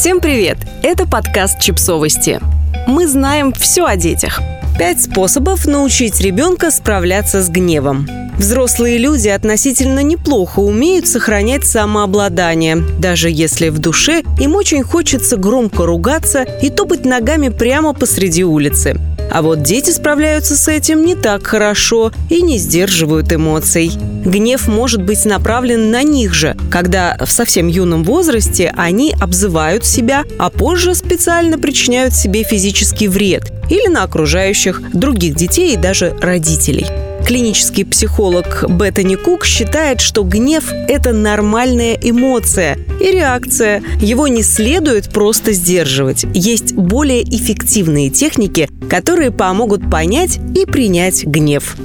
Всем привет! Это подкаст «Чипсовости». Мы знаем все о детях. 5 способов научить ребенка справляться с гневом. Взрослые люди относительно неплохо умеют сохранять самообладание, даже если в душе им очень хочется громко ругаться и топать ногами прямо посреди улицы. А вот дети справляются с этим не так хорошо и не сдерживают эмоций. Гнев может быть направлен на них же, когда в совсем юном возрасте они обзывают себя, а позже специально причиняют себе физический вред или на окружающих, других детей и даже родителей. Клинический психолог Бетани Кук считает, что гнев – это нормальная эмоция и реакция. Его не следует просто сдерживать. Есть более эффективные техники, которые помогут понять и принять гнев.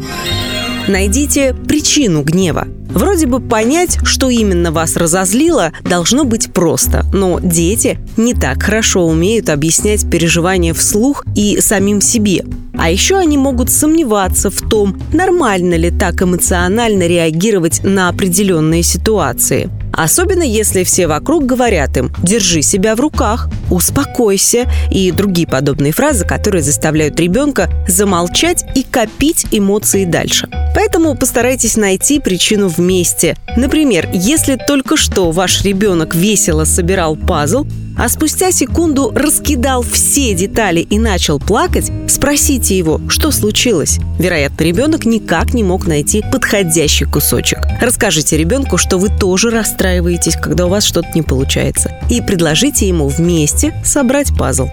Найдите причину гнева. Вроде бы понять, что именно вас разозлило, должно быть просто, но дети не так хорошо умеют объяснять переживания вслух и самим себе. А еще они могут сомневаться в том, нормально ли так эмоционально реагировать на определенные ситуации. Особенно если все вокруг говорят им «держи себя в руках», «успокойся» и другие подобные фразы, которые заставляют ребенка замолчать и копить эмоции дальше. Поэтому постарайтесь найти причину вместе. Например, если только что ваш ребенок весело собирал пазл, а спустя секунду раскидал все детали и начал плакать, спросите его, что случилось. Вероятно, ребенок никак не мог найти подходящий кусочек. Расскажите ребенку, что вы тоже расстраиваетесь, когда у вас что-то не получается, и предложите ему вместе собрать пазл.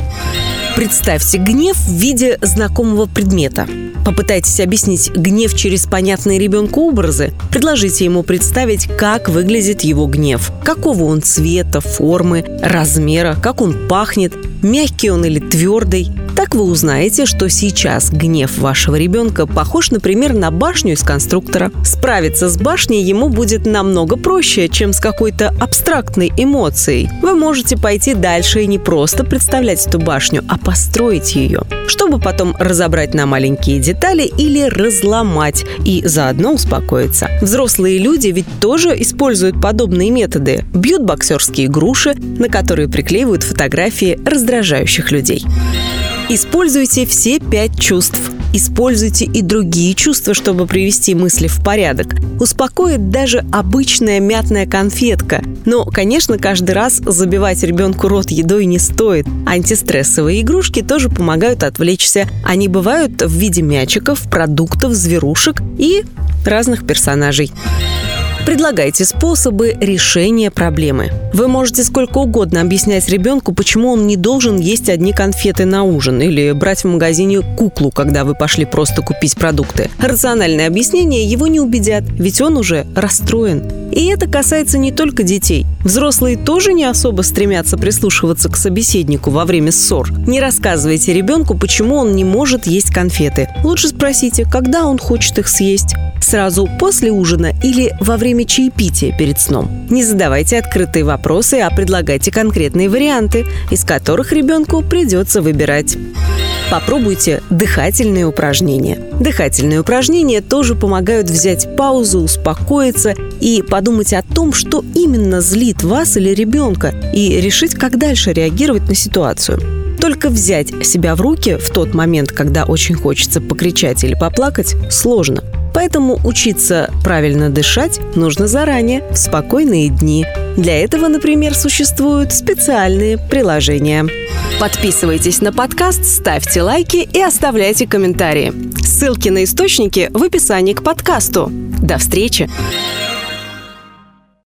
Представьте гнев в виде знакомого предмета. Попытайтесь объяснить гнев через понятные ребенку образы. Предложите ему представить, как выглядит его гнев. Какого он цвета, формы, размера, как он пахнет, мягкий он или твердый. Так вы узнаете, что сейчас гнев вашего ребенка похож, например, на башню из конструктора. Справиться с башней ему будет намного проще, чем с какой-то абстрактной эмоцией. Вы можете пойти дальше и не просто представлять эту башню, а построить ее, чтобы потом разобрать на маленькие детали или разломать и заодно успокоиться. Взрослые люди ведь тоже используют подобные методы. Бьют боксерские груши, на которые приклеивают фотографии раздражающих людей. Используйте все 5 чувств. Используйте и другие чувства, чтобы привести мысли в порядок. Успокоит даже обычная мятная конфетка. Но, конечно, каждый раз забивать ребенку рот едой не стоит. Антистрессовые игрушки тоже помогают отвлечься. Они бывают в виде мячиков, продуктов, зверушек и разных персонажей. Предлагайте способы решения проблемы. Вы можете сколько угодно объяснять ребенку, почему он не должен есть одни конфеты на ужин или брать в магазине куклу, когда вы пошли просто купить продукты. Рациональные объяснения его не убедят, ведь он уже расстроен. И это касается не только детей. Взрослые тоже не особо стремятся прислушиваться к собеседнику во время ссор. Не рассказывайте ребенку, почему он не может есть конфеты. Лучше спросите, когда он хочет их съесть. Сразу после ужина или во время чаепития перед сном. Не задавайте открытые вопросы, а предлагайте конкретные варианты, из которых ребенку придется выбирать. Попробуйте дыхательные упражнения. Дыхательные упражнения тоже помогают взять паузу, успокоиться и подумать о том, что именно злит вас или ребенка, и решить, как дальше реагировать на ситуацию. Только взять себя в руки в тот момент, когда очень хочется покричать или поплакать, сложно. Поэтому учиться правильно дышать нужно заранее, в спокойные дни. Для этого, например, существуют специальные приложения. Подписывайтесь на подкаст, ставьте лайки и оставляйте комментарии. Ссылки на источники в описании к подкасту. До встречи!